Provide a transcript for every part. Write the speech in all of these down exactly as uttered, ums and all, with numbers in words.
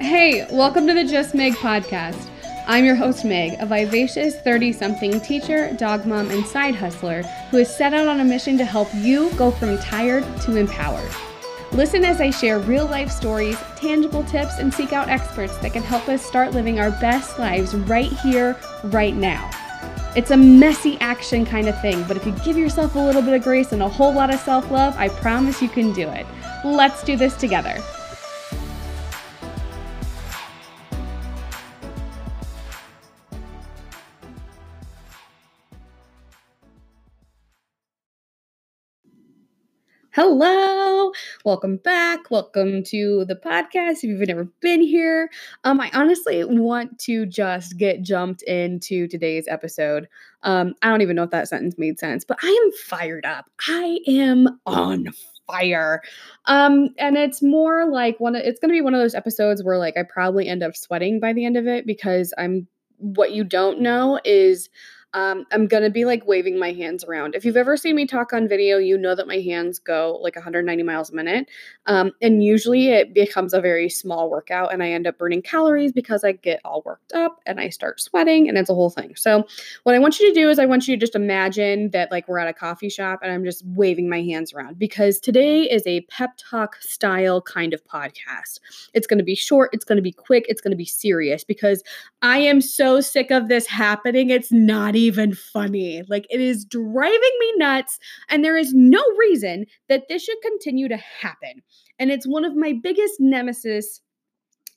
Hey, welcome to the Just Meg podcast. I'm your host Meg, a vivacious thirty-something teacher, dog mom, and side hustler who is set out on a mission to help you go from tired to empowered. Listen as I share real-life stories, tangible tips, and seek out experts that can help us start living our best lives right here, right now. It's a messy action kind of thing, but if you give yourself a little bit of grace and a whole lot of self-love, I promise you can do it. Let's do this together. Hello, welcome back. Welcome to the podcast. If you've never been here, um, I honestly want to just get jumped into today's episode. Um, I don't even know if that sentence made sense, but I am fired up. I am on fire. Um, and it's more like one, of, it's going to be one of those episodes where like I probably end up sweating by the end of it because I'm, what you don't know is Um, I'm going to be like waving my hands around. If you've ever seen me talk on video, you know that my hands go like one hundred ninety miles a minute. Um, and usually it becomes a very small workout and I end up burning calories because I get all worked up and I start sweating and it's a whole thing. So what I want you to do is I want you to just imagine that like we're at a coffee shop and I'm just waving my hands around because today is a pep talk style kind of podcast. It's going to be short. It's going to be quick. It's going to be serious because I am so sick of this happening. It's not even even funny. Like it is driving me nuts and there is no reason that this should continue to happen. And it's one of my biggest nemesis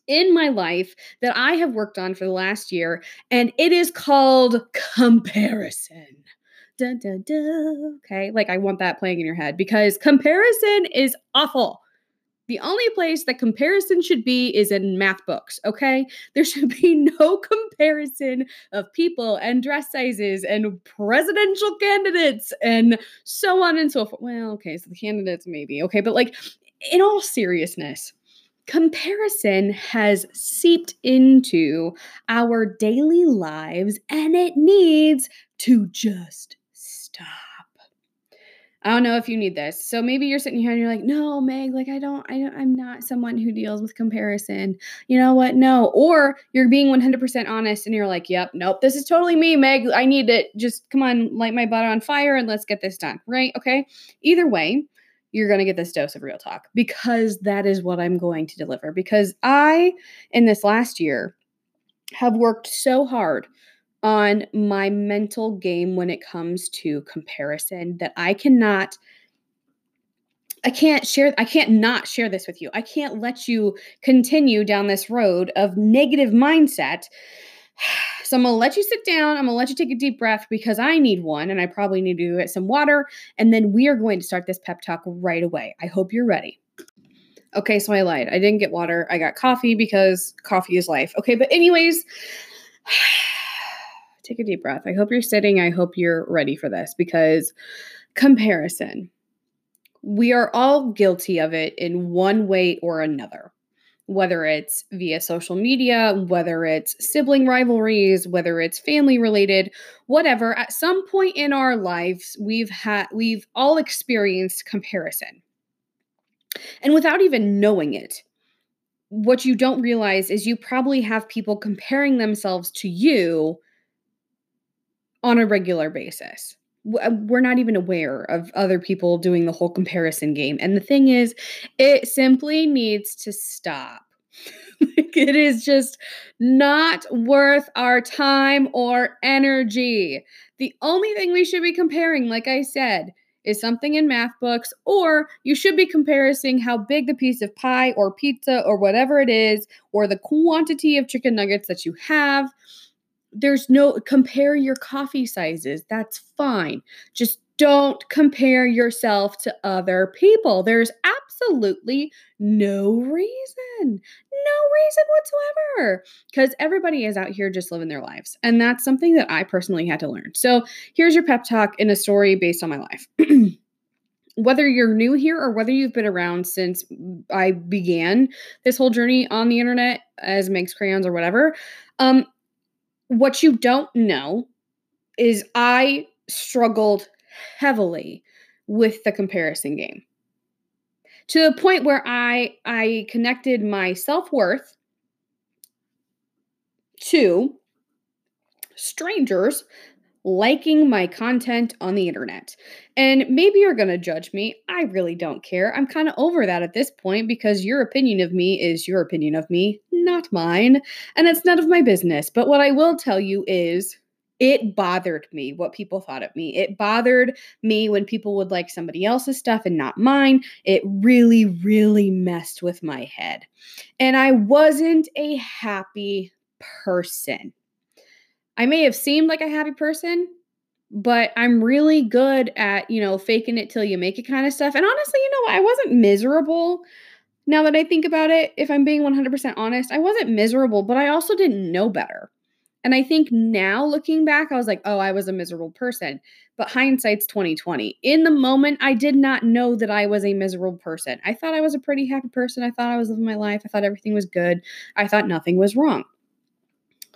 in my life that I have worked on for the last year. And it is called comparison. Dun, dun, dun. Okay. Like I want that playing in your head because comparison is awful. The only place that comparison should be is in math books, okay? There should be no comparison of people and dress sizes and presidential candidates and so on and so forth. Well, okay, so the candidates maybe, okay? But like in all seriousness, comparison has seeped into our daily lives and it needs to just stop. I don't know if you need this. So maybe you're sitting here and you're like, no, Meg, like I don't, I don't, I'm not someone who deals with comparison. You know what? No. Or you're being one hundred percent honest and you're like, yep, nope, this is totally me, Meg. I need to just come on, light my butt on fire and let's get this done. Right? Okay. Either way, you're going to get this dose of real talk because that is what I'm going to deliver. Because I, in this last year, have worked so hard on my mental game when it comes to comparison that I cannot, I can't share, I can't not share this with you. I can't let you continue down this road of negative mindset. So I'm going to let you sit down. I'm going to let you take a deep breath because I need one and I probably need to get some water. And then we are going to start this pep talk right away. I hope you're ready. Okay, so I lied. I didn't get water. I got coffee because coffee is life. Okay, but anyways, take a deep breath. I hope you're sitting. I hope you're ready for this because comparison, we are all guilty of it in one way or another, whether it's via social media, whether it's sibling rivalries, whether it's family related, whatever. At some point in our lives, we've had, we've all experienced comparison. And without even knowing it, what you don't realize is you probably have people comparing themselves to you on a regular basis. We're not even aware of other people doing the whole comparison game. And the thing is, it simply needs to stop. Like it is just not worth our time or energy. The only thing we should be comparing, like I said, is something in math books, or you should be comparing how big the piece of pie or pizza or whatever it is, or the quantity of chicken nuggets that you have. There's no, compare your coffee sizes. That's fine. Just don't compare yourself to other people. There's absolutely no reason, no reason whatsoever, because everybody is out here just living their lives. And that's something that I personally had to learn. So here's your pep talk in a story based on my life. Whether you're new here or whether you've been around since I began this whole journey on the internet as Meg's Crayons or whatever, um, what you don't know is I struggled heavily with the comparison game to the point where I, I connected my self-worth Two, strangers liking my content on the internet. And maybe you're going to judge me. I really don't care. I'm kind of over that at this point because your opinion of me is your opinion of me, not mine. And it's none of my business. But what I will tell you is it bothered me what people thought of me. It bothered me when people would like somebody else's stuff and not mine. It really, really messed with my head. And I wasn't a happy person. I may have seemed like a happy person, but I'm really good at, you know, faking it till you make it kind of stuff. And honestly, you know, I wasn't miserable. Now that I think about it, if I'm being one hundred percent honest, I wasn't miserable, but I also didn't know better. And I think now looking back, I was like, oh, I was a miserable person. But hindsight's twenty twenty. In the moment, I did not know that I was a miserable person. I thought I was a pretty happy person. I thought I was living my life. I thought everything was good. I thought nothing was wrong.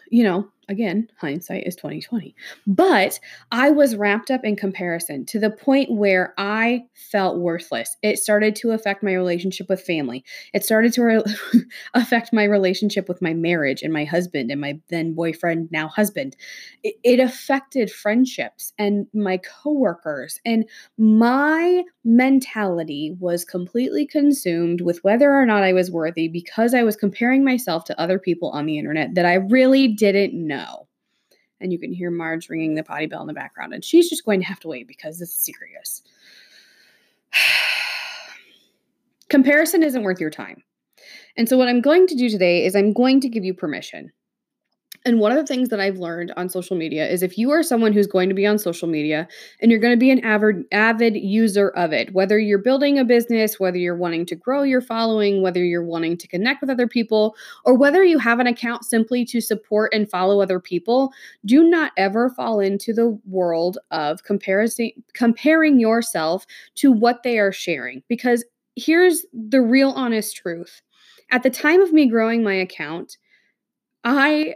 You know, again, hindsight is twenty twenty. But I was wrapped up in comparison to the point where I felt worthless. It started to affect my relationship with family. It started to re- affect my relationship with my marriage and my husband and my then boyfriend, now husband. It, it affected friendships and my coworkers. And my mentality was completely consumed with whether or not I was worthy because I was comparing myself to other people on the internet that I really didn't know. And you can hear Marge ringing the potty bell in the background, and she's just going to have to wait because this is serious. Comparison isn't worth your time. And so what I'm going to do today is I'm going to give you permission. And one of the things that I've learned on social media is if you are someone who's going to be on social media and you're going to be an avid, avid user of it, whether you're building a business, whether you're wanting to grow your following, whether you're wanting to connect with other people, or whether you have an account simply to support and follow other people, do not ever fall into the world of comparison, comparing yourself to what they are sharing. Because here's the real honest truth. At the time of me growing my account, I...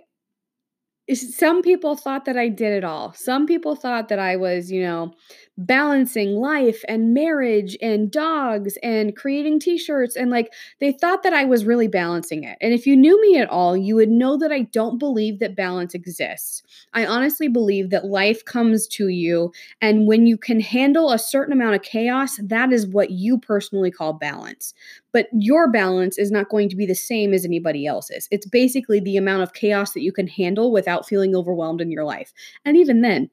Some people thought that I did it all. Some people thought that I was, you know, balancing life and marriage and dogs and creating t-shirts. And like, they thought that I was really balancing it. And if you knew me at all, you would know that I don't believe that balance exists. I honestly believe that life comes to you. And when you can handle a certain amount of chaos, that is what you personally call balance. But your balance is not going to be the same as anybody else's. It's basically the amount of chaos that you can handle without feeling overwhelmed in your life. And even then,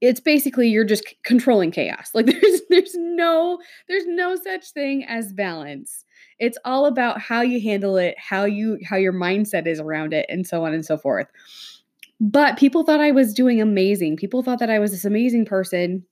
it's basically you're just c- controlling chaos. Like there's there's no there's no such thing as balance. It's all about how you handle it, how you how your mindset is around it, and so on and so forth. But people thought I was doing amazing. People thought that I was this amazing person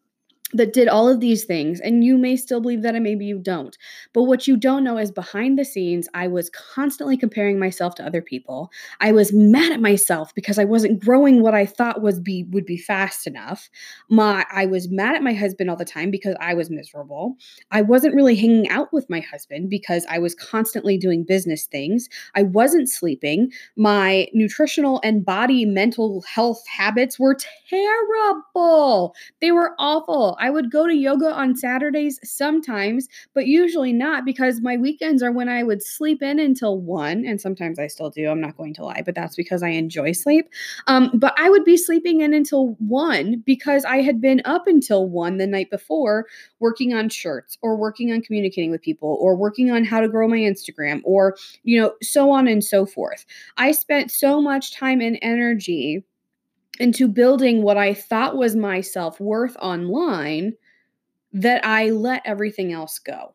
that did all of these things. And you may still believe that, and maybe you don't. But what you don't know is behind the scenes, I was constantly comparing myself to other people. I was mad at myself because I wasn't growing what I thought was be would be fast enough. My I was mad at my husband all the time because I was miserable. I wasn't really hanging out with my husband because I was constantly doing business things. I wasn't sleeping. My nutritional and body mental health habits were terrible. They were awful. I would go to yoga on Saturdays sometimes, but usually not because my weekends are when I would sleep in until one. And sometimes I still do. I'm not going to lie, but that's because I enjoy sleep. Um, but I would be sleeping in until one because I had been up until one the night before working on shirts or working on communicating with people or working on how to grow my Instagram or, you know, so on and so forth. I spent so much time and energy into building what I thought was my self-worth online that I let everything else go.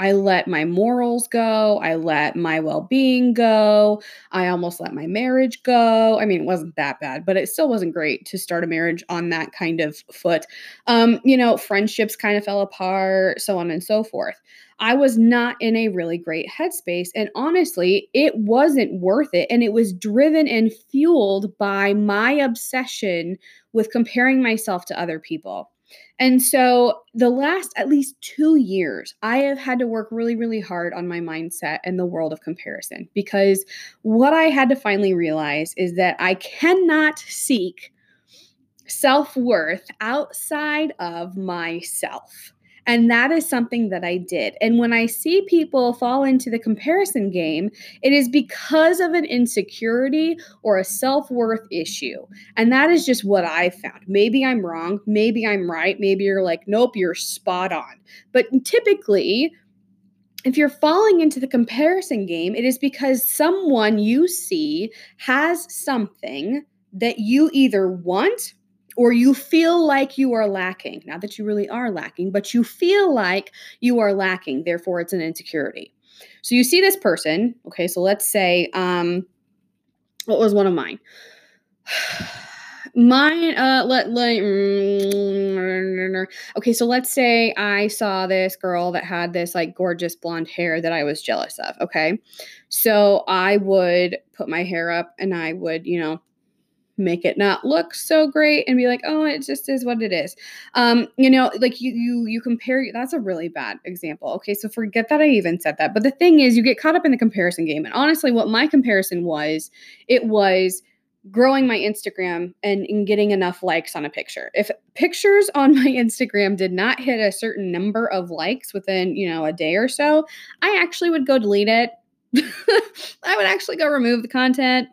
I let my morals go. I let my well-being go. I almost let my marriage go. I mean, it wasn't that bad, but it still wasn't great to start a marriage on that kind of foot. Um, you know, friendships kind of fell apart, so on and so forth. I was not in a really great headspace. And honestly, it wasn't worth it. And it was driven and fueled by my obsession with comparing myself to other people. And so the last at least two years, I have had to work really, really hard on my mindset and the world of comparison, because what I had to finally realize is that I cannot seek self-worth outside of myself. And that is something that I did. And when I see people fall into the comparison game, it is because of an insecurity or a self-worth issue. And that is just what I found. Maybe I'm wrong. Maybe I'm right. Maybe you're like, nope, you're spot on. But typically, if you're falling into the comparison game, it is because someone you see has something that you either want or you feel like you are lacking. Not that you really are lacking, but you feel like you are lacking. Therefore, it's an insecurity. So you see this person. Okay, so let's say, um, what was one of mine? Mine, uh, let, let, okay, so let's say I saw this girl that had this like gorgeous blonde hair that I was jealous of. Okay, so I would put my hair up and I would, you know, make it not look so great and be like, oh, it just is what it is. Um, you know, like you, you, you compare, that's a really bad example. Okay. So forget that I even said that. But the thing is, you get caught up in the comparison game. And honestly, what my comparison was, it was growing my Instagram and, and getting enough likes on a picture. If pictures on my Instagram did not hit a certain number of likes within, you know, a day or so, I actually would go delete it. I would actually go remove the content.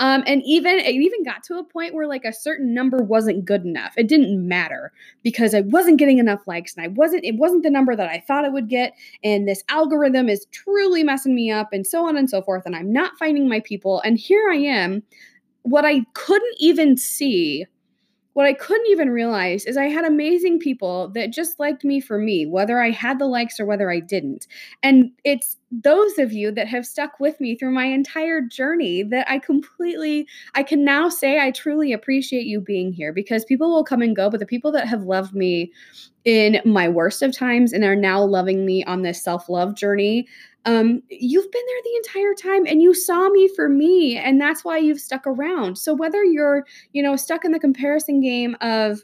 Um, and even it even got to a point where like a certain number wasn't good enough. It didn't matter because I wasn't getting enough likes and I wasn't, it wasn't the number that I thought it would get. And this algorithm is truly messing me up and so on and so forth. And I'm not finding my people. And here I am. What I couldn't even see, what I couldn't even realize is I had amazing people that just liked me for me, whether I had the likes or whether I didn't. And it's those of you that have stuck with me through my entire journey that I completely, I can now say I truly appreciate you being here, because people will come and go, but the people that have loved me in my worst of times and are now loving me on this self-love journey, Um, you've been there the entire time and you saw me for me, and that's why you've stuck around. So whether you're, you know, stuck in the comparison game of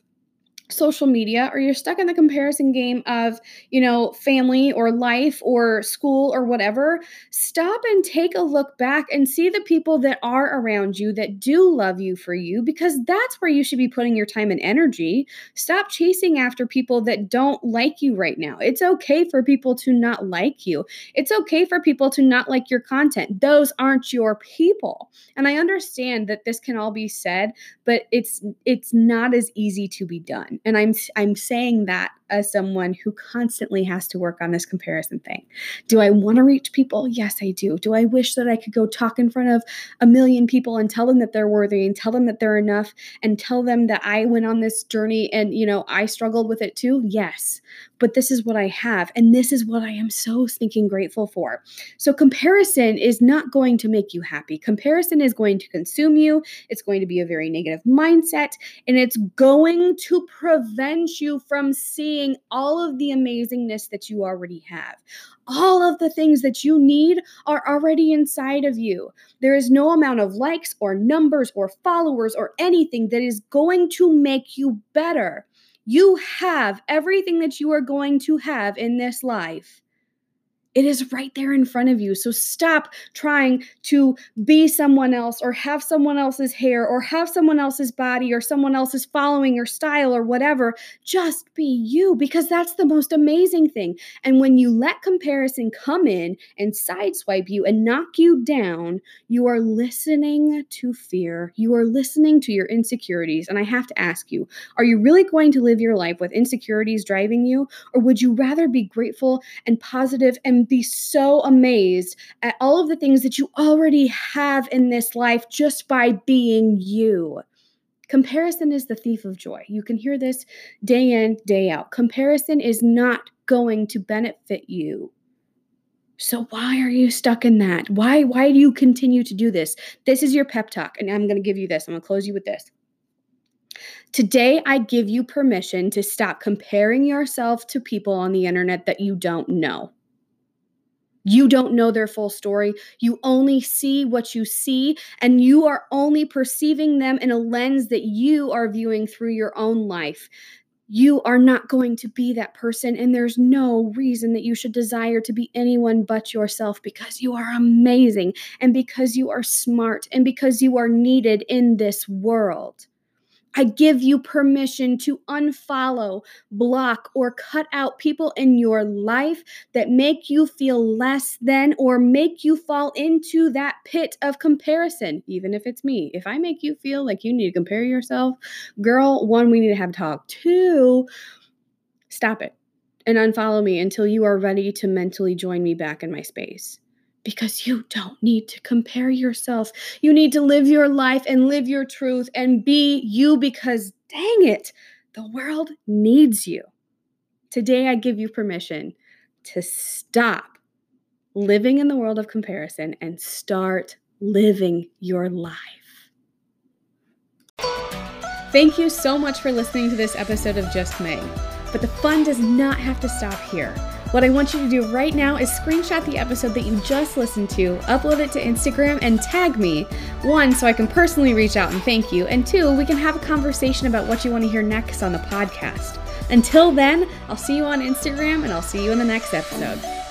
social media, or you're stuck in the comparison game of, you know, family or life or school or whatever, stop and take a look back and see the people that are around you that do love you for you, because that's where you should be putting your time and energy. Stop chasing after people that don't like you right now. It's okay for people to not like you. It's okay for people to not like your content. Those aren't your people. And I understand that this can all be said, but it's it's not as easy to be done. And I'm I'm saying that as someone who constantly has to work on this comparison thing. Do I want to reach people? Yes, I do. Do I wish that I could go talk in front of a million people and tell them that they're worthy and tell them that they're enough and tell them that I went on this journey and, you know, I struggled with it too? Yes. But this is what I have. And this is what I am so stinking grateful for. So comparison is not going to make you happy. Comparison is going to consume you. It's going to be a very negative mindset. And it's going to prevent you from seeing all of the amazingness that you already have. All of the things that you need are already inside of you. There is no amount of likes or numbers or followers or anything that is going to make you better. You have everything that you are going to have in this life. It is right there in front of you. So stop trying to be someone else or have someone else's hair or have someone else's body or someone else's following or style or whatever. Just be you, because that's the most amazing thing. And when you let comparison come in and sideswipe you and knock you down, you are listening to fear. You are listening to your insecurities. And I have to ask you, are you really going to live your life with insecurities driving you? Or would you rather be grateful and positive and be so amazed at all of the things that you already have in this life just by being you? Comparison is the thief of joy. You can hear this day in, day out. Comparison is not going to benefit you. So why are you stuck in that? Why, why do you continue to do this? This is your pep talk, and I'm going to give you this. I'm going to close you with this. Today, I give you permission to stop comparing yourself to people on the internet that you don't know. You don't know their full story. You only see what you see, and you are only perceiving them in a lens that you are viewing through your own life. You are not going to be that person, and there's no reason that you should desire to be anyone but yourself, because you are amazing, and because you are smart, and because you are needed in this world. I give you permission to unfollow, block, or cut out people in your life that make you feel less than or make you fall into that pit of comparison, even if it's me. If I make you feel like you need to compare yourself, girl, one, we need to have a talk. Two, stop it and unfollow me until you are ready to mentally join me back in my space. Because you don't need to compare yourself. You need to live your life and live your truth and be you, because dang it, the world needs you. Today, I give you permission to stop living in the world of comparison and start living your life. Thank you so much for listening to this episode of Just Meg. But the fun does not have to stop here. What I want you to do right now is screenshot the episode that you just listened to, upload it to Instagram, and tag me. One, so I can personally reach out and thank you. And two, we can have a conversation about what you want to hear next on the podcast. Until then, I'll see you on Instagram, and I'll see you in the next episode.